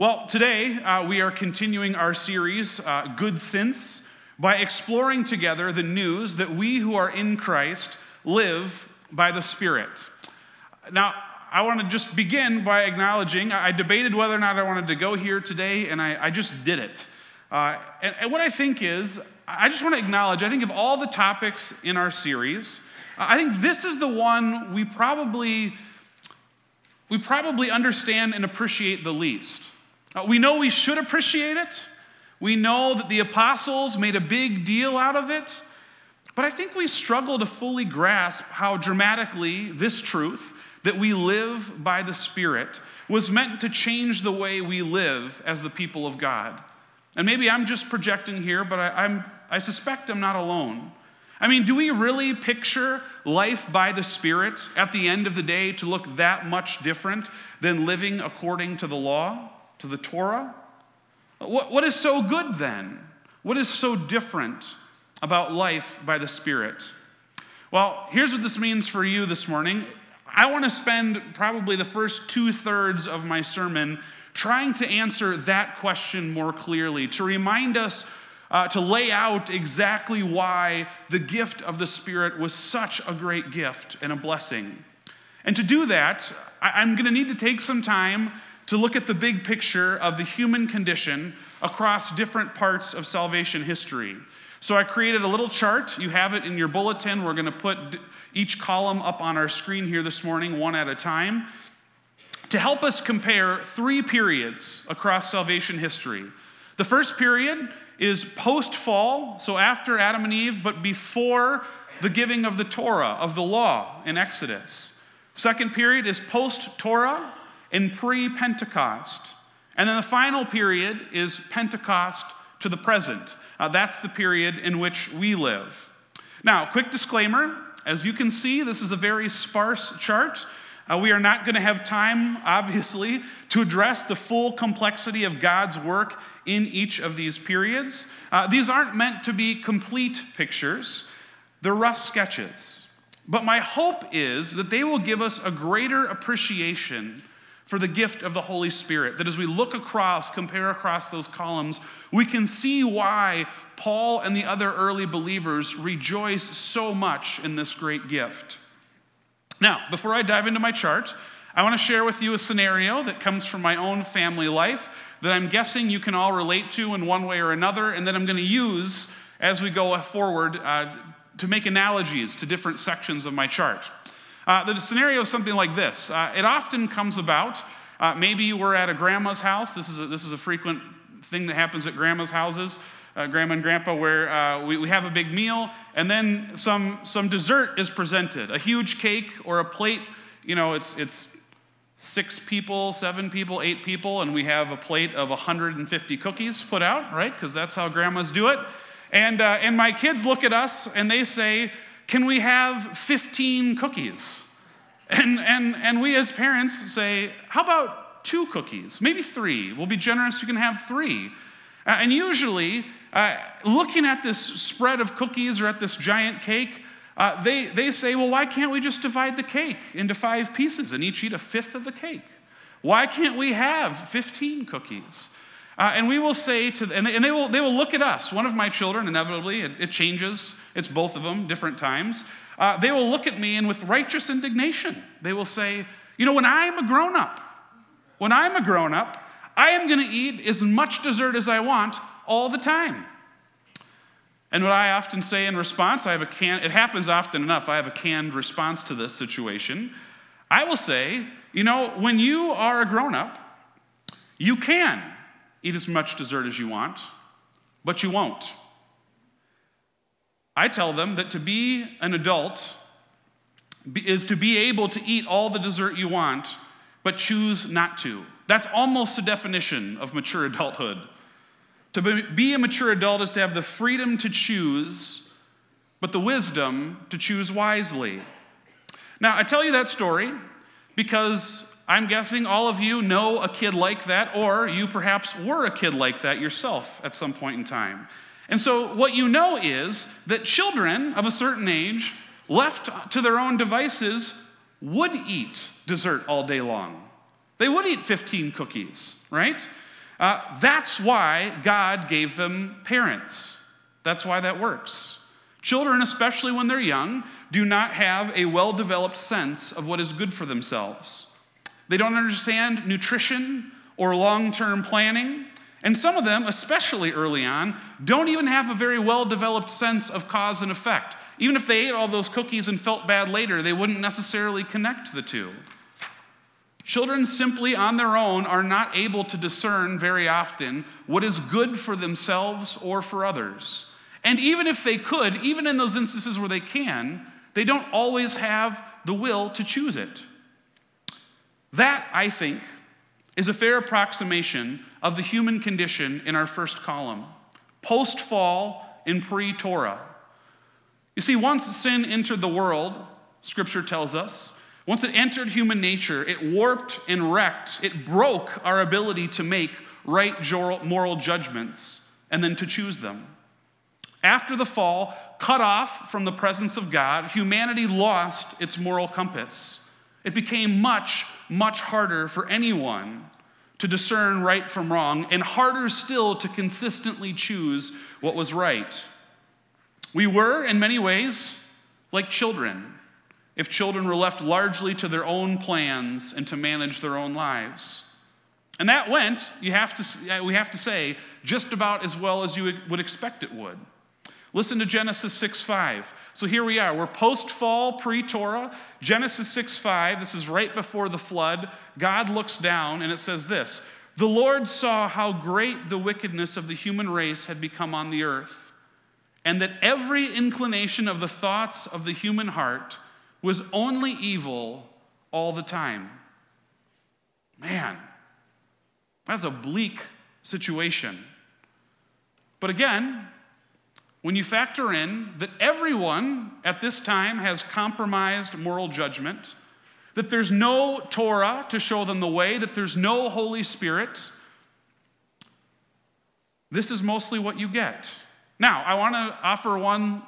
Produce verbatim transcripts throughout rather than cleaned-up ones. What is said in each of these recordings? Well, today uh, we are continuing our series, uh, Good Since, by exploring together the news that we who are in Christ live by the Spirit. Now, I want to just begin by acknowledging, I debated whether or not I wanted to go here today, and I, I just did it. Uh, and, and what I think is, I just want to acknowledge, I think of all the topics in our series, I think this is the one we probably, we probably understand and appreciate the least. Uh, we know we should appreciate it. We know that the apostles made a big deal out of it. But I think we struggle to fully grasp how dramatically this truth, that we live by the Spirit, was meant to change the way we live as the people of God. And maybe I'm just projecting here, but I, I'm, I suspect I'm not alone. I mean, do we really picture life by the Spirit at the end of the day to look that much different than living according to the law? To the Torah? What, what is so good then? What is so different about life by the Spirit? Well, here's what this means for you this morning. I want to spend probably the first two-thirds of my sermon trying to answer that question more clearly, to remind us, uh, to lay out exactly why the gift of the Spirit was such a great gift and a blessing. And to do that, I, I'm going to need to take some time to look at the big picture of the human condition across different parts of salvation history. So I created a little chart. You have it in your bulletin. We're going to put each column up on our screen here this morning, one at a time, to help us compare three periods across salvation history. The first period is post-fall, so after Adam and Eve, but before the giving of the Torah, of the law in Exodus. Second period is post-Torah, in pre-Pentecost. And then the final period is Pentecost to the present. Uh, that's the period in which we live. Now, quick disclaimer. As you can see, this is a very sparse chart. Uh, we are not going to have time, obviously, to address the full complexity of God's work in each of these periods. Uh, these aren't meant to be complete pictures. They're rough sketches. But my hope is that they will give us a greater appreciation for the gift of the Holy Spirit, that as we look across, compare across those columns, we can see why Paul and the other early believers rejoice so much in this great gift. Now, before I dive into my chart, I want to share with you a scenario that comes from my own family life that I'm guessing you can all relate to in one way or another, and that I'm going to use as we go forward uh, to make analogies to different sections of my chart. Uh, the scenario is something like this. Uh, it often comes about, uh, maybe we're at a grandma's house. This is a, this is a frequent thing that happens at grandma's houses, uh, grandma and grandpa, where uh, we, we have a big meal, and then some some dessert is presented, a huge cake or a plate. You know, it's it's six people, seven people, eight people, and we have a plate of one hundred fifty cookies put out, right? Because that's how grandmas do it. And uh, and my kids look at us, and they say, "Can we have fifteen cookies?" And, and, and we as parents say, "How about two cookies? Maybe three. We'll be generous, you can have three." Uh, and usually, uh, looking at this spread of cookies or at this giant cake, uh, they, they say, "Well, why can't we just divide the cake into five pieces and each eat a fifth of the cake? Why can't we have fifteen cookies?" Uh, and we will say to them, and they will they will look at us. One of my children, inevitably, it, it changes. It's both of them, different times. Uh, they will look at me, and with righteous indignation, they will say, "You know, when I'm a grown-up, when I'm a grown-up, I am going to eat as much dessert as I want all the time." And what I often say in response, I have a can. It happens often enough. I have a canned response to this situation. I will say, "You know, when you are a grown-up, you can eat as much dessert as you want, but you won't." I tell them that to be an adult is to be able to eat all the dessert you want, but choose not to. That's almost the definition of mature adulthood. To be a mature adult is to have the freedom to choose, but the wisdom to choose wisely. Now, I tell you that story because I'm guessing all of you know a kid like that, or you perhaps were a kid like that yourself at some point in time. And so what you know is that children of a certain age, left to their own devices, would eat dessert all day long. They would eat fifteen cookies, right? Uh, that's why God gave them parents. That's why that works. Children, especially when they're young, do not have a well-developed sense of what is good for themselves. They don't understand nutrition or long-term planning. And some of them, especially early on, don't even have a very well-developed sense of cause and effect. Even if they ate all those cookies and felt bad later, they wouldn't necessarily connect the two. Children simply on their own are not able to discern very often what is good for themselves or for others. And even if they could, even in those instances where they can, they don't always have the will to choose it. That, I think, is a fair approximation of the human condition in our first column, post-fall and pre-Torah. You see, once sin entered the world, Scripture tells us, once it entered human nature, it warped and wrecked, it broke our ability to make right moral judgments and then to choose them. After the fall, cut off from the presence of God, humanity lost its moral compass. It became much, much harder for anyone to discern right from wrong, and harder still to consistently choose what was right. We were, in many ways, like children, if children were left largely to their own plans and to manage their own lives. And that went, you have to, we have to say, just about as well as you would expect it would. Listen to Genesis six five. So here we are. We're post-fall, pre-Torah. Genesis six five, this is right before the flood. God looks down, and it says this: "The Lord saw how great the wickedness of the human race had become on the earth, and that every inclination of the thoughts of the human heart was only evil all the time." Man, that's a bleak situation. But again, when you factor in that everyone at this time has compromised moral judgment, that there's no Torah to show them the way, that there's no Holy Spirit, this is mostly what you get. Now, I want to offer one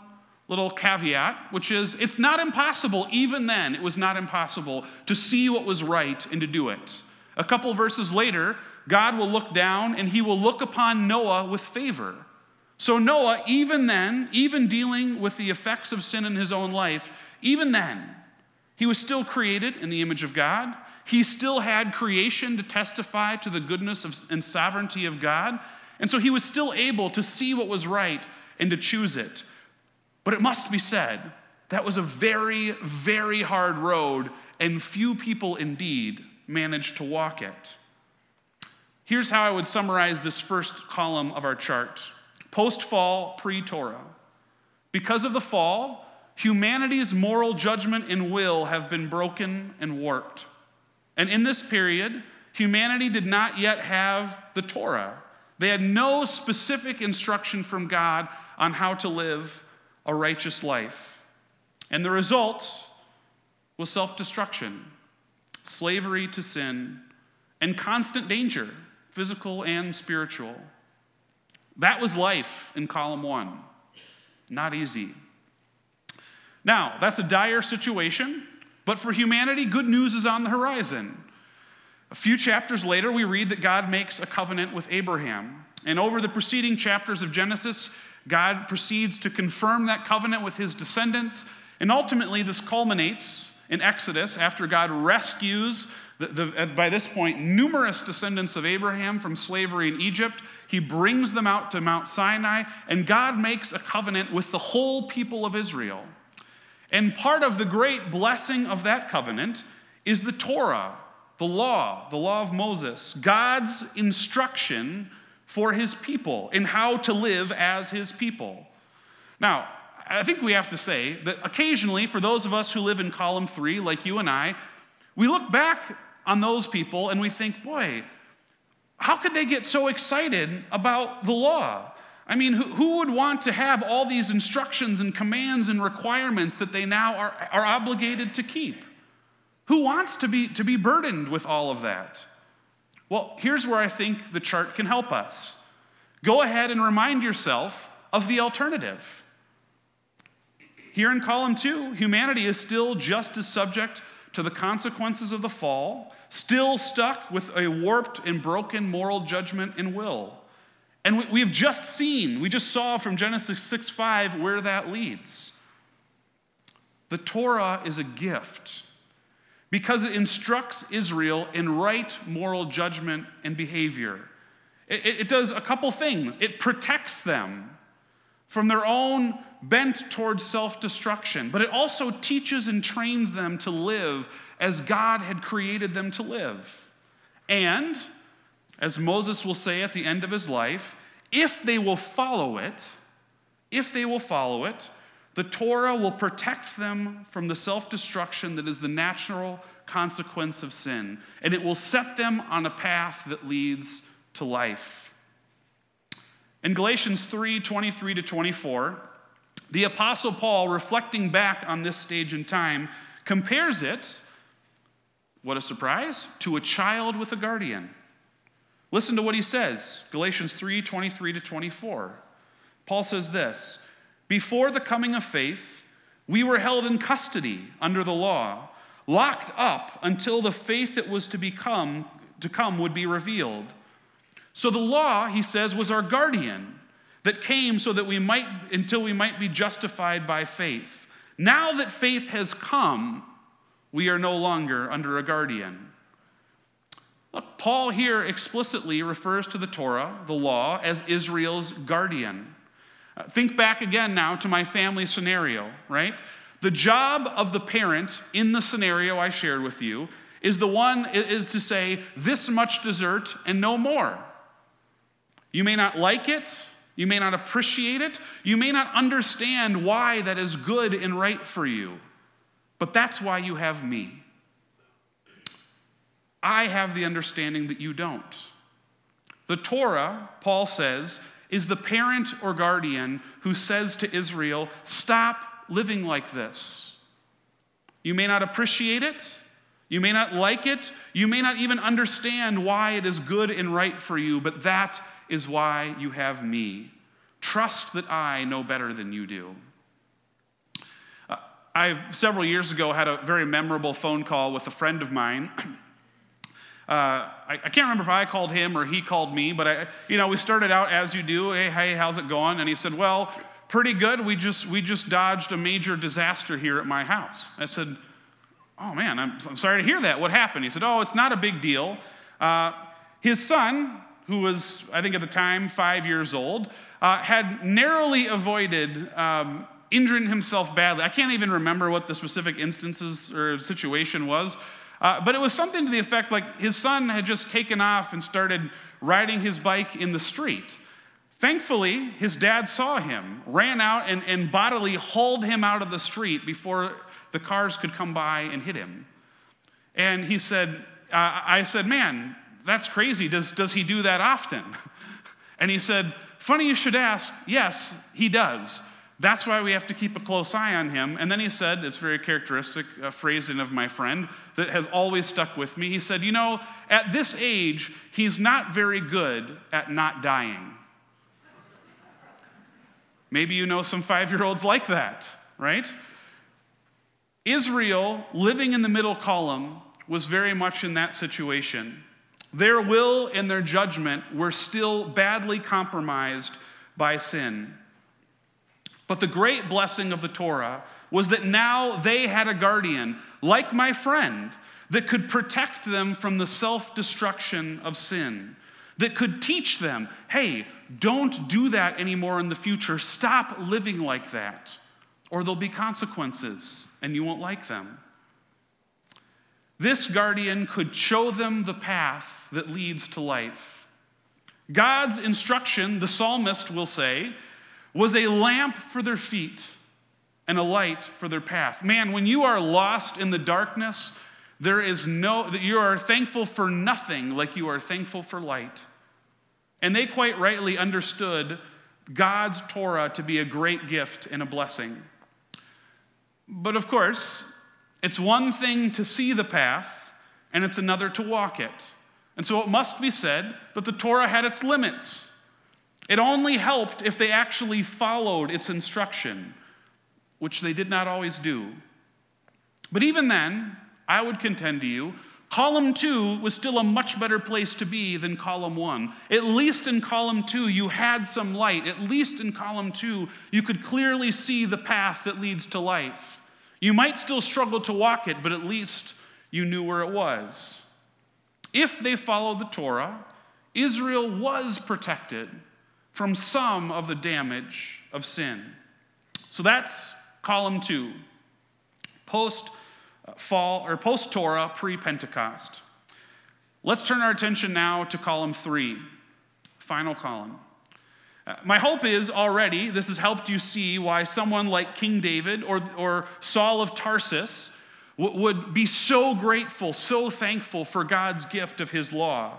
little caveat, which is it's not impossible, even then, it was not impossible to see what was right and to do it. A couple verses later, God will look down and he will look upon Noah with favor. So Noah, even then, even dealing with the effects of sin in his own life, even then, he was still created in the image of God. He still had creation to testify to the goodness of, and sovereignty of God. And so he was still able to see what was right and to choose it. But it must be said, that was a very, very hard road, and few people indeed managed to walk it. Here's how I would summarize this first column of our chart. Post-fall, pre-Torah. Because of the fall, humanity's moral judgment and will have been broken and warped. And in this period, humanity did not yet have the Torah. They had no specific instruction from God on how to live a righteous life. And the result was self-destruction, slavery to sin, and constant danger, physical and spiritual. That was life in column one. Not easy. Now, that's a dire situation, but for humanity, good news is on the horizon. A few chapters later, we read that God makes a covenant with Abraham. And over the preceding chapters of Genesis, God proceeds to confirm that covenant with his descendants. And ultimately, this culminates in Exodus, after God rescues, the, the, by this point, numerous descendants of Abraham from slavery in Egypt. He brings them out to Mount Sinai, and God makes a covenant with the whole people of Israel. And part of the great blessing of that covenant is the Torah, the law, the law of Moses, God's instruction for his people in how to live as his people. Now, I think we have to say that occasionally, for those of us who live in column three, like you and I, we look back on those people and we think, boy, how could they get so excited about the law? I mean, who, who would want to have all these instructions and commands and requirements that they now are, are obligated to keep? Who wants to be, to be burdened with all of that? Well, here's where I think the chart can help us. Go ahead and remind yourself of the alternative. Here in column two, humanity is still just as subject to the consequences of the fall, still stuck with a warped and broken moral judgment and will. And we, we have just seen, we just saw from Genesis six five where that leads. The Torah is a gift because it instructs Israel in right moral judgment and behavior. It, it, it does a couple things. It protects them from their own bent towards self-destruction, but it also teaches and trains them to live as God had created them to live. And, as Moses will say at the end of his life, if they will follow it, if they will follow it, the Torah will protect them from the self-destruction that is the natural consequence of sin, and it will set them on a path that leads to life. In Galatians three twenty-three to twenty-four, the Apostle Paul, reflecting back on this stage in time, compares it, what a surprise, to a child with a guardian. Listen to what he says, Galatians three twenty-three to twenty-four. Paul says this: "Before the coming of faith, we were held in custody under the law, locked up until the faith that was to become to come would be revealed. So the law," he says, "was our guardian that came so that we might until we might be justified by faith. Now that faith has come, we are no longer under a guardian." Look, Paul here explicitly refers to the Torah, the law, as Israel's guardian. Uh, think back again now to my family scenario, right? The job of the parent in the scenario I shared with you is the one is to say, this much dessert and no more. You may not like it. You may not appreciate it. You may not understand why that is good and right for you. But that's why you have me. I have the understanding that you don't. The Torah, Paul says, is the parent or guardian who says to Israel, stop living like this. You may not appreciate it. You may not like it. You may not even understand why it is good and right for you, but that is why you have me. Trust that I know better than you do. Uh, I've several years ago had a very memorable phone call with a friend of mine. Uh, I, I can't remember if I called him or he called me, but I, you know, we started out as you do. Hey, hey, how's it going? And he said, well, pretty good. We just we just dodged a major disaster here at my house. I said, oh man, I'm, I'm sorry to hear that. What happened? He said, oh, it's not a big deal. Uh, his son, who was, I think at the time, five years old, uh, had narrowly avoided um, injuring himself badly. I can't even remember what the specific instances or situation was. Uh, but it was something to the effect like his son had just taken off and started riding his bike in the street. Thankfully, his dad saw him, ran out and, and bodily hauled him out of the street before the cars could come by and hit him. And he said, uh, I said, man, that's crazy. Does, does he do that often? And he said, funny you should ask. Yes, he does. That's why we have to keep a close eye on him. And then he said, it's very characteristic uh, phrasing of my friend that has always stuck with me. He said, you know, at this age, he's not very good at not dying. Maybe you know some five-year-olds like that, right? Israel, living in the middle column, was very much in that situation. Their will and their judgment were still badly compromised by sin. But the great blessing of the Torah was that now they had a guardian, like my friend, that could protect them from the self-destruction of sin, that could teach them, hey, don't do that anymore in the future. Stop living like that, or there'll be consequences, and you won't like them. This guardian could show them the path that leads to life. God's instruction, the psalmist will say, was a lamp for their feet and a light for their path. Man, when you are lost in the darkness, there is no, that you are thankful for nothing like you are thankful for light. And they quite rightly understood God's Torah to be a great gift and a blessing. But of course, it's one thing to see the path, and it's another to walk it. And so it must be said that the Torah had its limits. It only helped if they actually followed its instruction, which they did not always do. But even then, I would contend to you, Column two was still a much better place to be than column one. At least in column two, you had some light. At least in column two, you could clearly see the path that leads to life. You might still struggle to walk it, but at least you knew where it was. If they followed the Torah, Israel was protected from some of the damage of sin. So that's column two. Post Fall or post-Torah, pre-Pentecost. Let's turn our attention now to column three, final column. Uh, my hope is already this has helped you see why someone like King David or, or Saul of Tarsus w- would be so grateful, so thankful for God's gift of his law.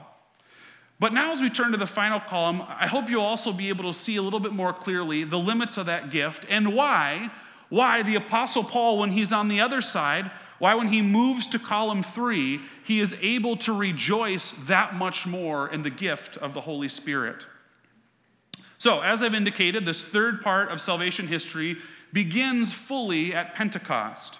But now as we turn to the final column, I hope you'll also be able to see a little bit more clearly the limits of that gift and why, why the Apostle Paul, when he's on the other side, why when he moves to column three, he is able to rejoice that much more in the gift of the Holy Spirit. So, as I've indicated, this third part of salvation history begins fully at Pentecost,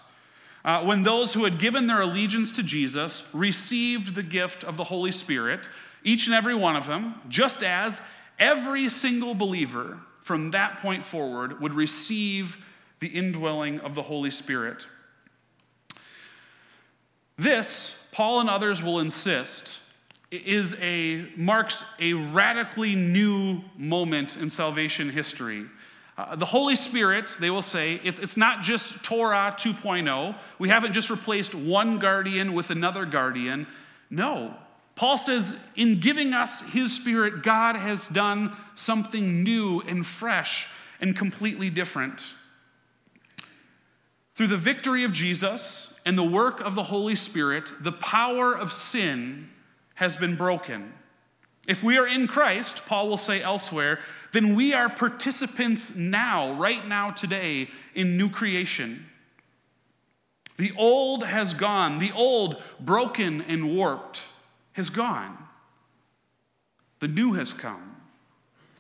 uh, when those who had given their allegiance to Jesus received the gift of the Holy Spirit, each and every one of them, just as every single believer from that point forward would receive the indwelling of the Holy Spirit. This, Paul and others will insist, is a marks a radically new moment in salvation history. Uh, the Holy Spirit, they will say, it's, it's not just Torah two point oh. We haven't just replaced one guardian with another guardian. No. Paul says, in giving us his Spirit, God has done something new and fresh and completely different. Through the victory of Jesus and the work of the Holy Spirit, the power of sin has been broken. If we are in Christ, Paul will say elsewhere, then we are participants now, right now, today, in new creation. The old has gone. The old, broken and warped, has gone. The new has come.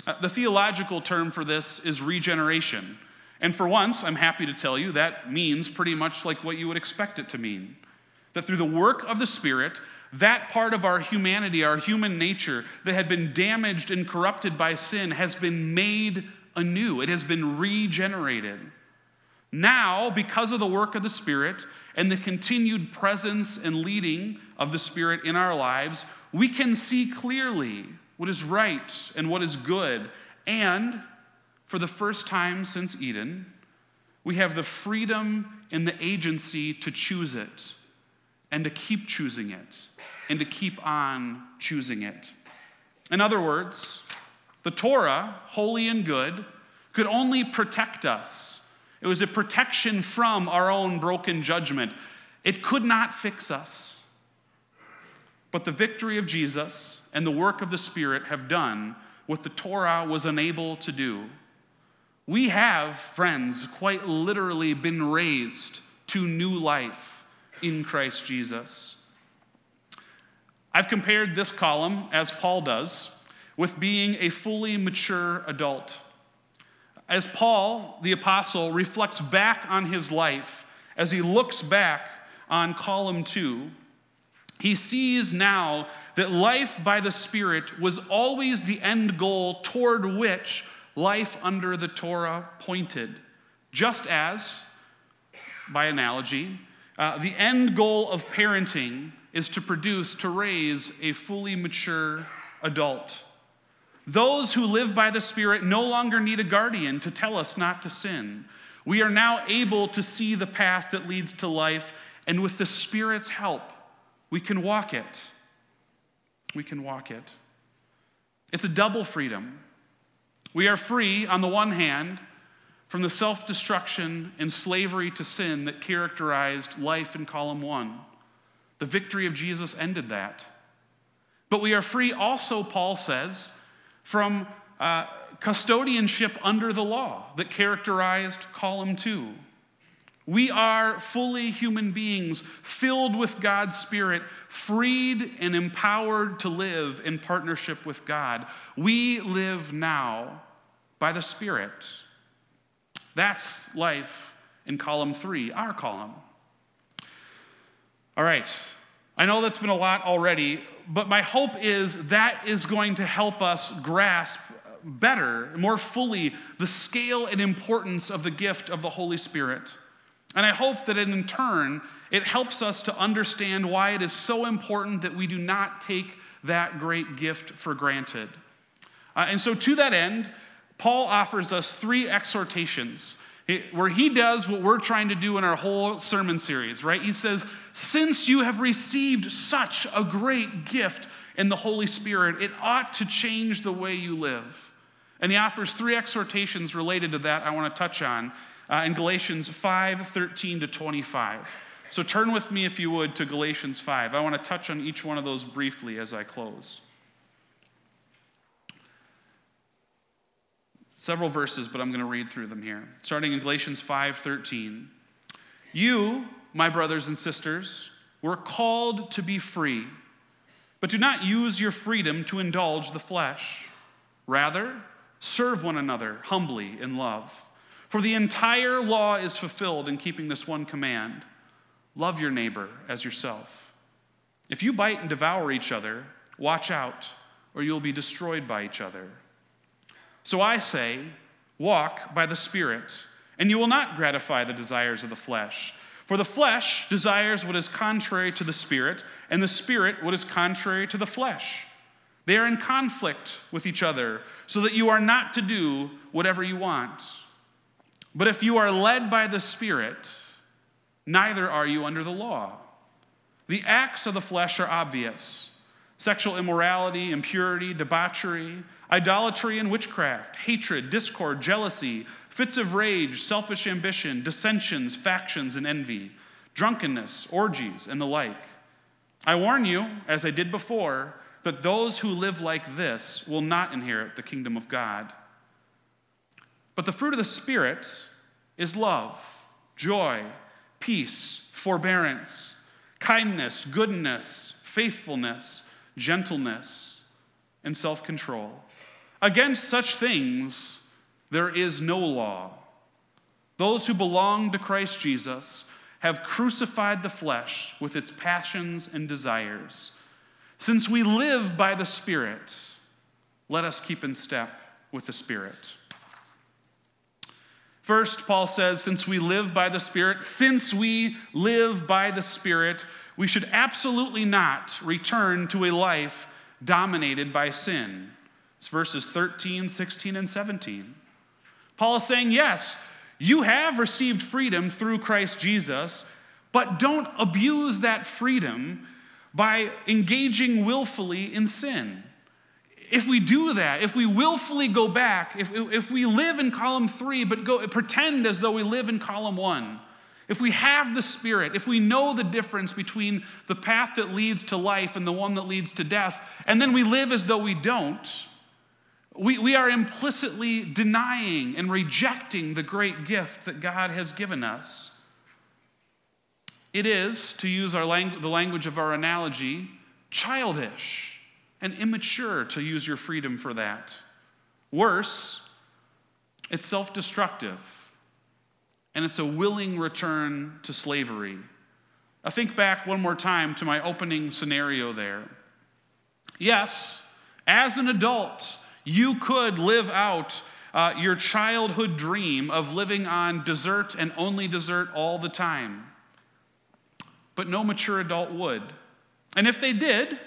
Uh, the theological term for this is regeneration. And for once, I'm happy to tell you, that means pretty much like what you would expect it to mean. That through the work of the Spirit, that part of our humanity, our human nature, that had been damaged and corrupted by sin has been made anew. It has been regenerated. Now, because of the work of the Spirit and the continued presence and leading of the Spirit in our lives, we can see clearly what is right and what is good, and for the first time since Eden, we have the freedom and the agency to choose it and to keep choosing it and to keep on choosing it. In other words, the Torah, holy and good, could only protect us. It was a protection from our own broken judgment. It could not fix us. But the victory of Jesus and the work of the Spirit have done what the Torah was unable to do. We have, friends, quite literally been raised to new life in Christ Jesus. I've compared this column, as Paul does, with being a fully mature adult. As Paul, the apostle, reflects back on his life, as he looks back on column two, he sees now that life by the Spirit was always the end goal toward which life under the Torah pointed, just as, by analogy, uh, the end goal of parenting is to produce, to raise a fully mature adult. Those who live by the Spirit no longer need a guardian to tell us not to sin. We are now able to see the path that leads to life, and with the Spirit's help, we can walk it. We can walk it. It's a double freedom. We are free, on the one hand, from the self-destruction and slavery to sin that characterized life in column one. The victory of Jesus ended that. But we are free also, Paul says, from uh, custodianship under the law that characterized column two. We are fully human beings, filled with God's Spirit, freed and empowered to live in partnership with God. We live now by the Spirit. That's life in column three, our column. All right, I know that's been a lot already, but my hope is that is going to help us grasp better, more fully, the scale and importance of the gift of the Holy Spirit. And I hope that in turn, it helps us to understand why it is so important that we do not take that great gift for granted. Uh, and so to that end, Paul offers us three exhortations where he does what we're trying to do in our whole sermon series, right? He says, since you have received such a great gift in the Holy Spirit, it ought to change the way you live. And he offers three exhortations related to that I want to touch on uh, in Galatians five, thirteen to twenty-five. So turn with me, if you would, to Galatians five. I want to touch on each one of those briefly as I close. Several verses, but I'm going to read through them here. Starting in Galatians five thirteen. You, my brothers and sisters, were called to be free, but do not use your freedom to indulge the flesh. Rather, serve one another humbly in love. For the entire law is fulfilled in keeping this one command: love your neighbor as yourself. If you bite and devour each other, watch out, or you'll be destroyed by each other. So I say, walk by the Spirit, and you will not gratify the desires of the flesh. For the flesh desires what is contrary to the Spirit, and the Spirit what is contrary to the flesh. They are in conflict with each other, so that you are not to do whatever you want. But if you are led by the Spirit, neither are you under the law. The acts of the flesh are obvious: sexual immorality, impurity, debauchery, idolatry and witchcraft, hatred, discord, jealousy, fits of rage, selfish ambition, dissensions, factions, and envy, drunkenness, orgies, and the like. I warn you, as I did before, that those who live like this will not inherit the kingdom of God. But the fruit of the Spirit is love, joy, peace, forbearance, kindness, goodness, faithfulness, gentleness, and self-control. Against such things there is no law. Those who belong to Christ Jesus have crucified the flesh with its passions and desires. Since we live by the Spirit, let us keep in step with the Spirit. First, Paul says, since we live by the Spirit, since we live by the Spirit, we should absolutely not return to a life dominated by sin. It's verses thirteen, sixteen, and seventeen. Paul is saying, yes, you have received freedom through Christ Jesus, but don't abuse that freedom by engaging willfully in sin. If we do that, if we willfully go back, if, if we live in column three, but go pretend as though we live in column one, if we have the Spirit, if we know the difference between the path that leads to life and the one that leads to death, and then we live as though we don't, we, we are implicitly denying and rejecting the great gift that God has given us. It is, to use our langu- the language of our analogy, childish and immature to use your freedom for that. Worse, it's self-destructive. And it's a willing return to slavery. I think back one more time to my opening scenario there. Yes, as an adult, you could live out uh, your childhood dream of living on dessert and only dessert all the time. But no mature adult would. And if they did,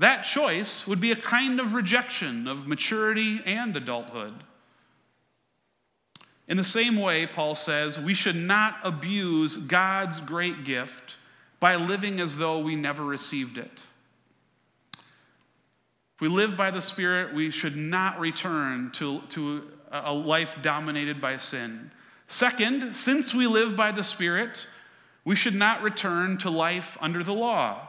that choice would be a kind of rejection of maturity and adulthood. In the same way, Paul says, we should not abuse God's great gift by living as though we never received it. If we live by the Spirit, we should not return to, to a life dominated by sin. Second, since we live by the Spirit, we should not return to life under the law.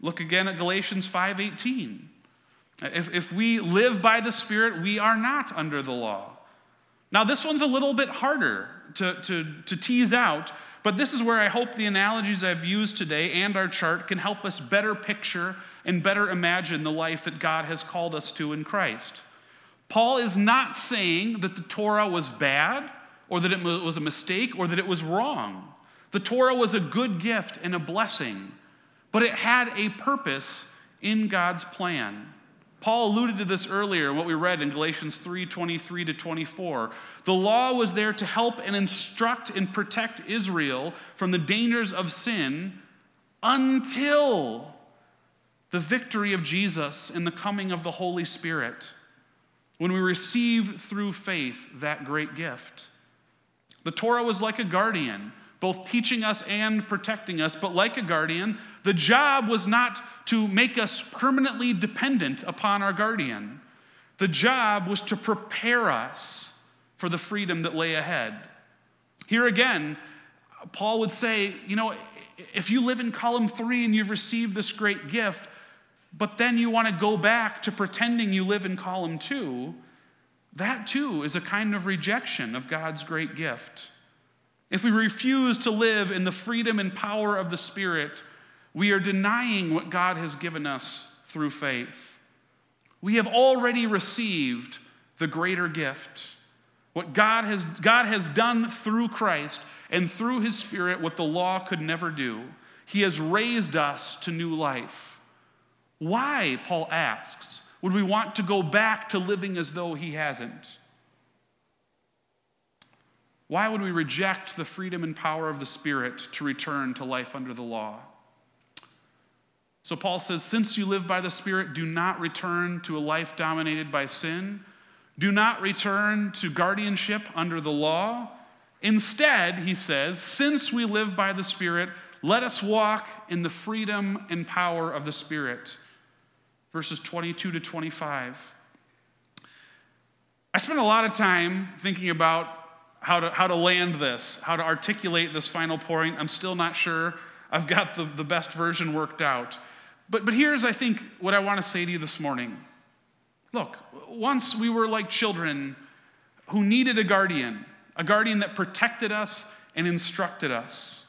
Look again at Galatians five eighteen. If, if we live by the Spirit, we are not under the law. Now, this one's a little bit harder to, to, to tease out, but this is where I hope the analogies I've used today and our chart can help us better picture and better imagine the life that God has called us to in Christ. Paul is not saying that the Torah was bad or that it was a mistake or that it was wrong. The Torah was a good gift and a blessing, But it had a purpose in God's plan. Paul alluded to this earlier in what we read in Galatians three twenty-three to twenty-four. The law was there to help and instruct and protect Israel from the dangers of sin until the victory of Jesus and the coming of the Holy Spirit, when we receive through faith that great gift. The Torah was like a guardian, both teaching us and protecting us, but like a guardian, the job was not to make us permanently dependent upon our guardian. The job was to prepare us for the freedom that lay ahead. Here again, Paul would say, you know, if you live in column three and you've received this great gift, but then you want to go back to pretending you live in column two, that too is a kind of rejection of God's great gift. If we refuse to live in the freedom and power of the Spirit, we are denying what God has given us through faith. We have already received the greater gift. What God has, God has done through Christ and through His Spirit, what the law could never do. He has raised us to new life. Why, Paul asks, would we want to go back to living as though He hasn't? Why would we reject the freedom and power of the Spirit to return to life under the law? So Paul says, since you live by the Spirit, do not return to a life dominated by sin. Do not return to guardianship under the law. Instead, he says, since we live by the Spirit, let us walk in the freedom and power of the Spirit. Verses twenty-two to twenty-five. I spent a lot of time thinking about How to how to land this, how to articulate this final point. I'm still not sure I've got the, the best version worked out. But but here's, I think, what I want to say to you this morning. Look, once we were like children who needed a guardian, a guardian that protected us and instructed us.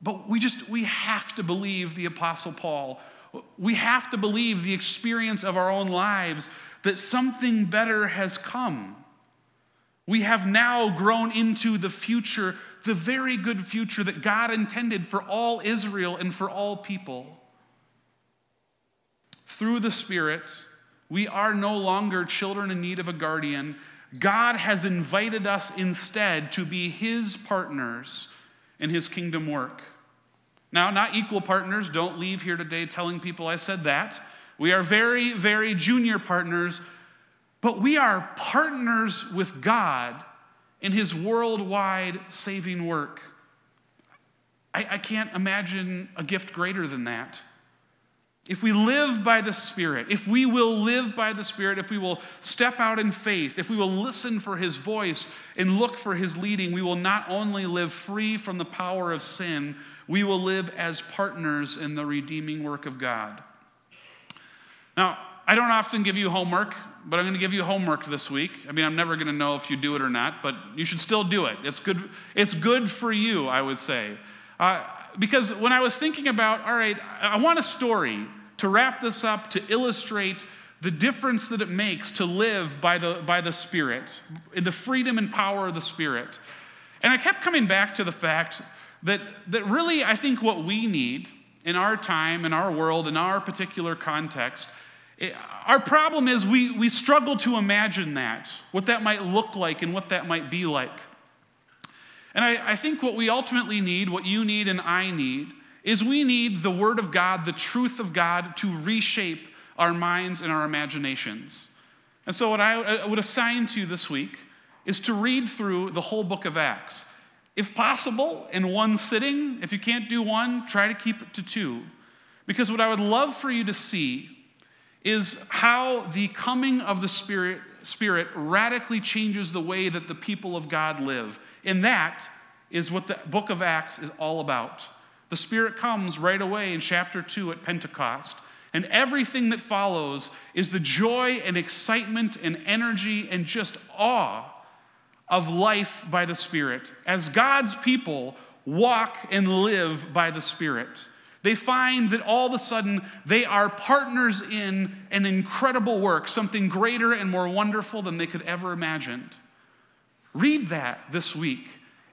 But we just, we have to believe the Apostle Paul. We have to believe the experience of our own lives that something better has come. We have now grown into the future, the very good future that God intended for all Israel and for all people. Through the Spirit, we are no longer children in need of a guardian. God has invited us instead to be His partners in His kingdom work. Now, not equal partners. Don't leave here today telling people I said that. We are very, very junior partners. But we are partners with God in His worldwide saving work. I, I can't imagine a gift greater than that. If we live by the Spirit, if we will live by the Spirit, if we will step out in faith, if we will listen for His voice and look for His leading, we will not only live free from the power of sin, we will live as partners in the redeeming work of God. Now, I don't often give you homework, but I'm going to give you homework this week. I mean, I'm never going to know if you do it or not, but you should still do it. It's good, it's good for you, I would say. Uh, because when I was thinking about, all right, I want a story to wrap this up, to illustrate the difference that it makes to live by the, by the Spirit, in the freedom and power of the Spirit. And I kept coming back to the fact that, that really I think what we need in our time, in our world, in our particular context, It, our problem is we, we struggle to imagine that, what that might look like and what that might be like. And I, I think what we ultimately need, what you need and I need, is we need the Word of God, the truth of God, to reshape our minds and our imaginations. And so what I, I would assign to you this week is to read through the whole book of Acts. If possible, in one sitting. If you can't do one, try to keep it to two. Because what I would love for you to see is how the coming of the Spirit, Spirit radically changes the way that the people of God live. And that is what the book of Acts is all about. The Spirit comes right away in chapter two at Pentecost, and everything that follows is the joy and excitement and energy and just awe of life by the Spirit. As God's people walk and live by the Spirit, they find that all of a sudden they are partners in an incredible work, something greater and more wonderful than they could ever imagine. Read that this week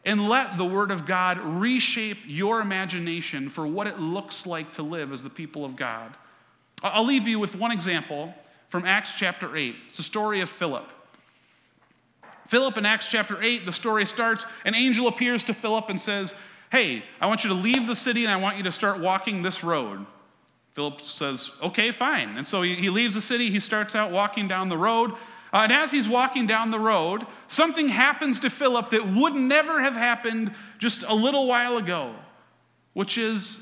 And let the Word of God reshape your imagination for what it looks like to live as the people of God. I'll leave you with one example from Acts chapter eight. It's the story of Philip. Philip in Acts chapter eight, the story starts, an angel appears to Philip and says, "Hey, I want you to leave the city and I want you to start walking this road." Philip says, "Okay, fine." And so he leaves the city, he starts out walking down the road. Uh, and as he's walking down the road, something happens to Philip that would never have happened just a little while ago, which is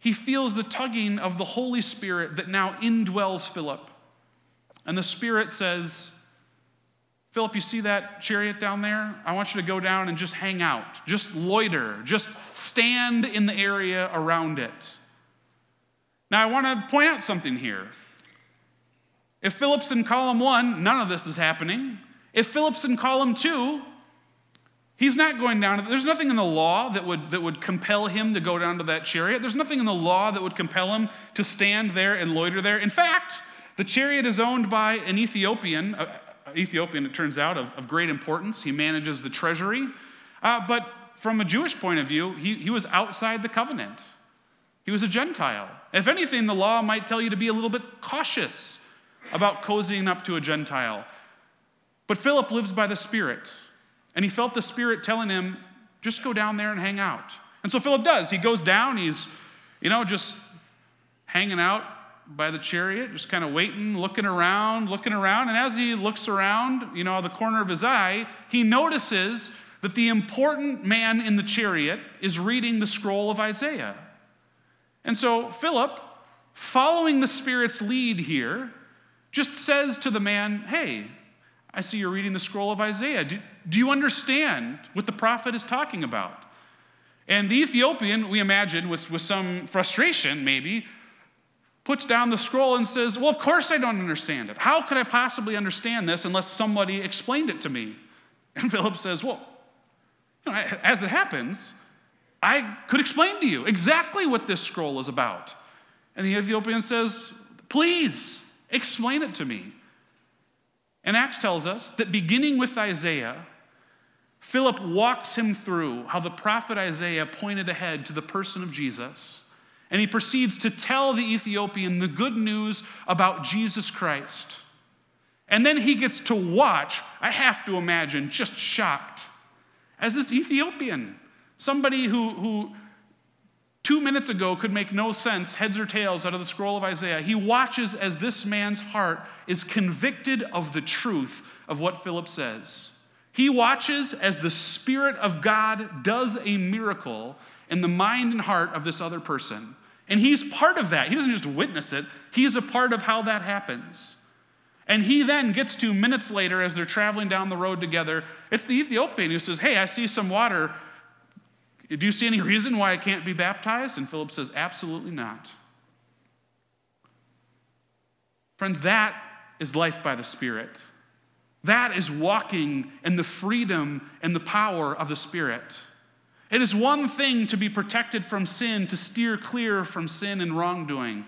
he feels the tugging of the Holy Spirit that now indwells Philip. And the Spirit says, "Philip, you see that chariot down there? I want you to go down and just hang out, just loiter, just stand in the area around it." Now, I want to point out something here. If Philip's in column one, none of this is happening. If Philip's in column two, he's not going down. There's nothing in the law that would, that would compel him to go down to that chariot. There's nothing in the law that would compel him to stand there and loiter there. In fact, the chariot is owned by an Ethiopian, uh, Ethiopian, it turns out, of, of great importance. He manages the treasury. Uh, but from a Jewish point of view, he, he was outside the covenant. He was a Gentile. If anything, the law might tell you to be a little bit cautious about cozying up to a Gentile. But Philip lives by the Spirit, and he felt the Spirit telling him, just go down there and hang out. And so Philip does. He goes down, he's, you know, just hanging out by the chariot, just kind of waiting, looking around, looking around. And as he looks around, you know, out of the corner of his eye, he notices that the important man in the chariot is reading the scroll of Isaiah. And so Philip, following the Spirit's lead here, just says to the man, "Hey, I see you're reading the scroll of Isaiah. Do, do you understand what the prophet is talking about?" And the Ethiopian, we imagine, with, with some frustration maybe, puts down the scroll and says, "Well, of course I don't understand it. How could I possibly understand this unless somebody explained it to me?" And Philip says, "Well, you know, as it happens, I could explain to you exactly what this scroll is about." And the Ethiopian says, "Please, explain it to me." And Acts tells us that beginning with Isaiah, Philip walks him through how the prophet Isaiah pointed ahead to the person of Jesus, and he proceeds to tell the Ethiopian the good news about Jesus Christ. And then he gets to watch, I have to imagine, just shocked, as this Ethiopian, somebody who, who two minutes ago could make no sense, heads or tails out of the scroll of Isaiah, he watches as this man's heart is convicted of the truth of what Philip says. He watches as the Spirit of God does a miracle in the mind and heart of this other person. And he's part of that. He doesn't just witness it. He is a part of how that happens. And he then gets to, minutes later, as they're traveling down the road together, it's the Ethiopian who says, "Hey, I see some water. Do you see any reason why I can't be baptized?" And Philip says, "Absolutely not." Friends, that is life by the Spirit. That is walking in the freedom and the power of the Spirit. It is one thing to be protected from sin, to steer clear from sin and wrongdoing.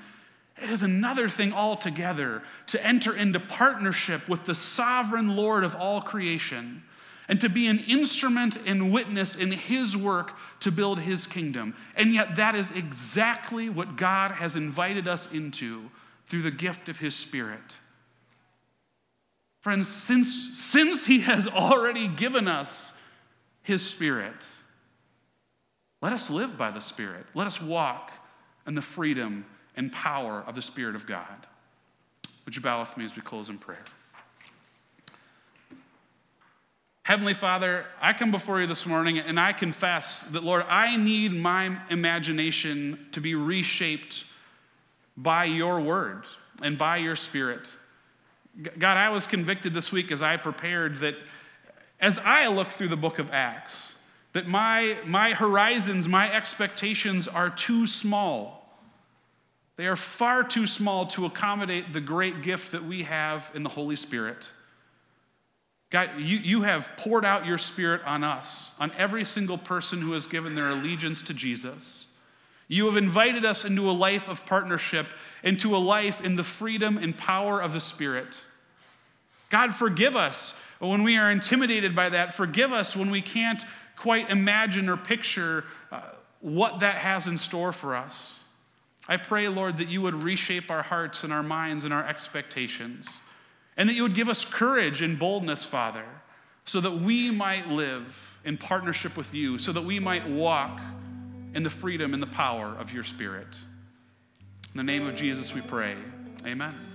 It is another thing altogether to enter into partnership with the sovereign Lord of all creation, and to be an instrument and witness in his work to build his kingdom. And yet that is exactly what God has invited us into through the gift of his Spirit. Friends, since, since he has already given us his Spirit, let us live by the Spirit. Let us walk in the freedom and power of the Spirit of God. Would you bow with me as we close in prayer? Heavenly Father, I come before you this morning and I confess that, Lord, I need my imagination to be reshaped by your word and by your Spirit. God, I was convicted this week as I prepared that as I look through the book of Acts, that my, my horizons, my expectations are too small. They are far too small to accommodate the great gift that we have in the Holy Spirit. God, you, you have poured out your Spirit on us, on every single person who has given their allegiance to Jesus. You have invited us into a life of partnership, into a life in the freedom and power of the Spirit. God, forgive us when we are intimidated by that. Forgive us when we can't quite imagine or picture uh, what that has in store for us. I pray, Lord, that you would reshape our hearts and our minds and our expectations, and that you would give us courage and boldness, Father, so that we might live in partnership with you, so that we might walk in the freedom and the power of your Spirit. In the name of Jesus we pray. Amen.